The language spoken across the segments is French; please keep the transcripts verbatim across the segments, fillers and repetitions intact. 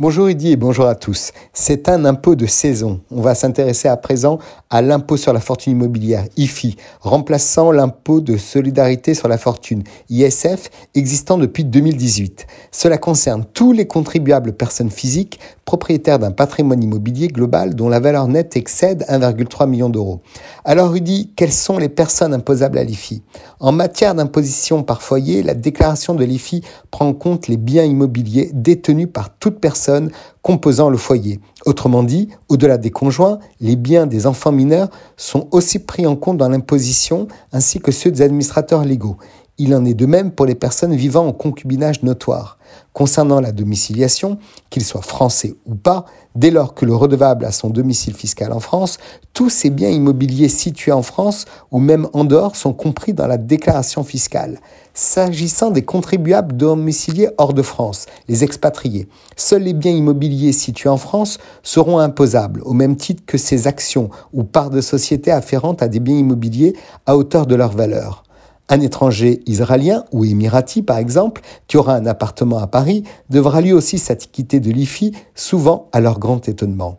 Bonjour Eddy et bonjour à tous. C'est un impôt de saison. On va s'intéresser à présent à l'impôt sur la fortune immobilière, I F I, remplaçant l'impôt de solidarité sur la fortune, I S F, existant depuis deux mille dix-huit. Cela concerne tous les contribuables personnes physiques propriétaires d'un patrimoine immobilier global dont la valeur nette excède un virgule trois million d'euros. Alors Eddy, quelles sont les personnes imposables à l'I F I ? En matière d'imposition par foyer, la déclaration de l'I F I prend en compte les biens immobiliers détenus par toute personne composant le foyer. Autrement dit, au-delà des conjoints, les biens des enfants mineurs sont aussi pris en compte dans l'imposition ainsi que ceux des administrateurs légaux. Il en est de même pour les personnes vivant en concubinage notoire. Concernant la domiciliation, qu'il soit français ou pas, dès lors que le redevable a son domicile fiscal en France, tous ces biens immobiliers situés en France ou même en dehors sont compris dans la déclaration fiscale. S'agissant des contribuables domiciliés hors de France, les expatriés, seuls les biens immobiliers situés en France seront imposables, au même titre que ces actions ou parts de société afférentes à des biens immobiliers à hauteur de leur valeur. Un étranger israélien ou émirati, par exemple, qui aura un appartement à Paris, devra lui aussi s'acquitter de l'I F I, souvent à leur grand étonnement.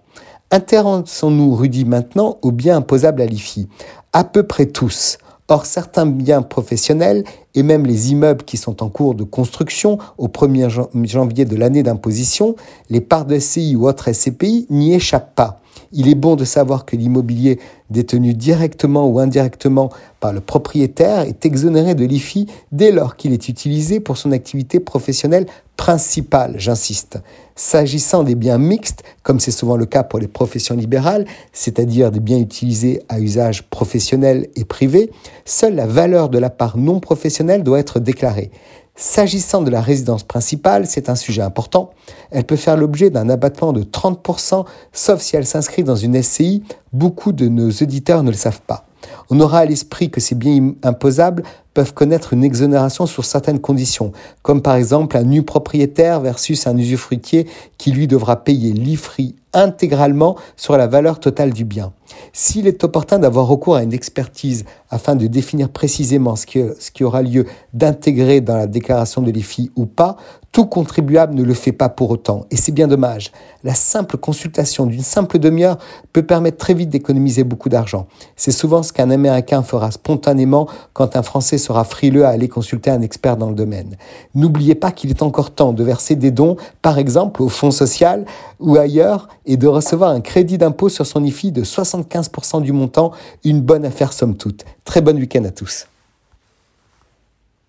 Intéressons-nous, Rudy, maintenant aux biens imposables à l'I F I. À peu près tous. Or, certains biens professionnels et même les immeubles qui sont en cours de construction au premier janvier de l'année d'imposition, les parts de S C I ou autres S C P I n'y échappent pas. Il est bon de savoir que l'immobilier détenu directement ou indirectement par le propriétaire est exonéré de l'I F I dès lors qu'il est utilisé pour son activité professionnelle principale, j'insiste. S'agissant des biens mixtes, comme c'est souvent le cas pour les professions libérales, c'est-à-dire des biens utilisés à usage professionnel et privé, seule la valeur de la part non professionnelle doit être déclarée. S'agissant de la résidence principale, c'est un sujet important. Elle peut faire l'objet d'un abattement de trente pour cent, sauf si elle s'inscrit dans une S C I. Beaucoup de nos auditeurs ne le savent pas. On aura à l'esprit que ces biens imposables peuvent connaître une exonération sur certaines conditions, comme par exemple un nu propriétaire versus un usufruitier qui lui devra payer l'I F R I intégralement sur la valeur totale du bien. S'il est opportun d'avoir recours à une expertise afin de définir précisément ce qui, ce qui aura lieu d'intégrer dans la déclaration de l'I F I ou pas, tout contribuable ne le fait pas pour autant, et c'est bien dommage. La simple consultation d'une simple demi-heure peut permettre très vite d'économiser beaucoup d'argent. C'est souvent ce qu'un Américain fera spontanément quand un Français sera frileux à aller consulter un expert dans le domaine. N'oubliez pas qu'il est encore temps de verser des dons, par exemple au Fonds social ou ailleurs, et de recevoir un crédit d'impôt sur son I F I de soixante-quinze pour cent du montant, une bonne affaire somme toute. Très bon week-end à tous.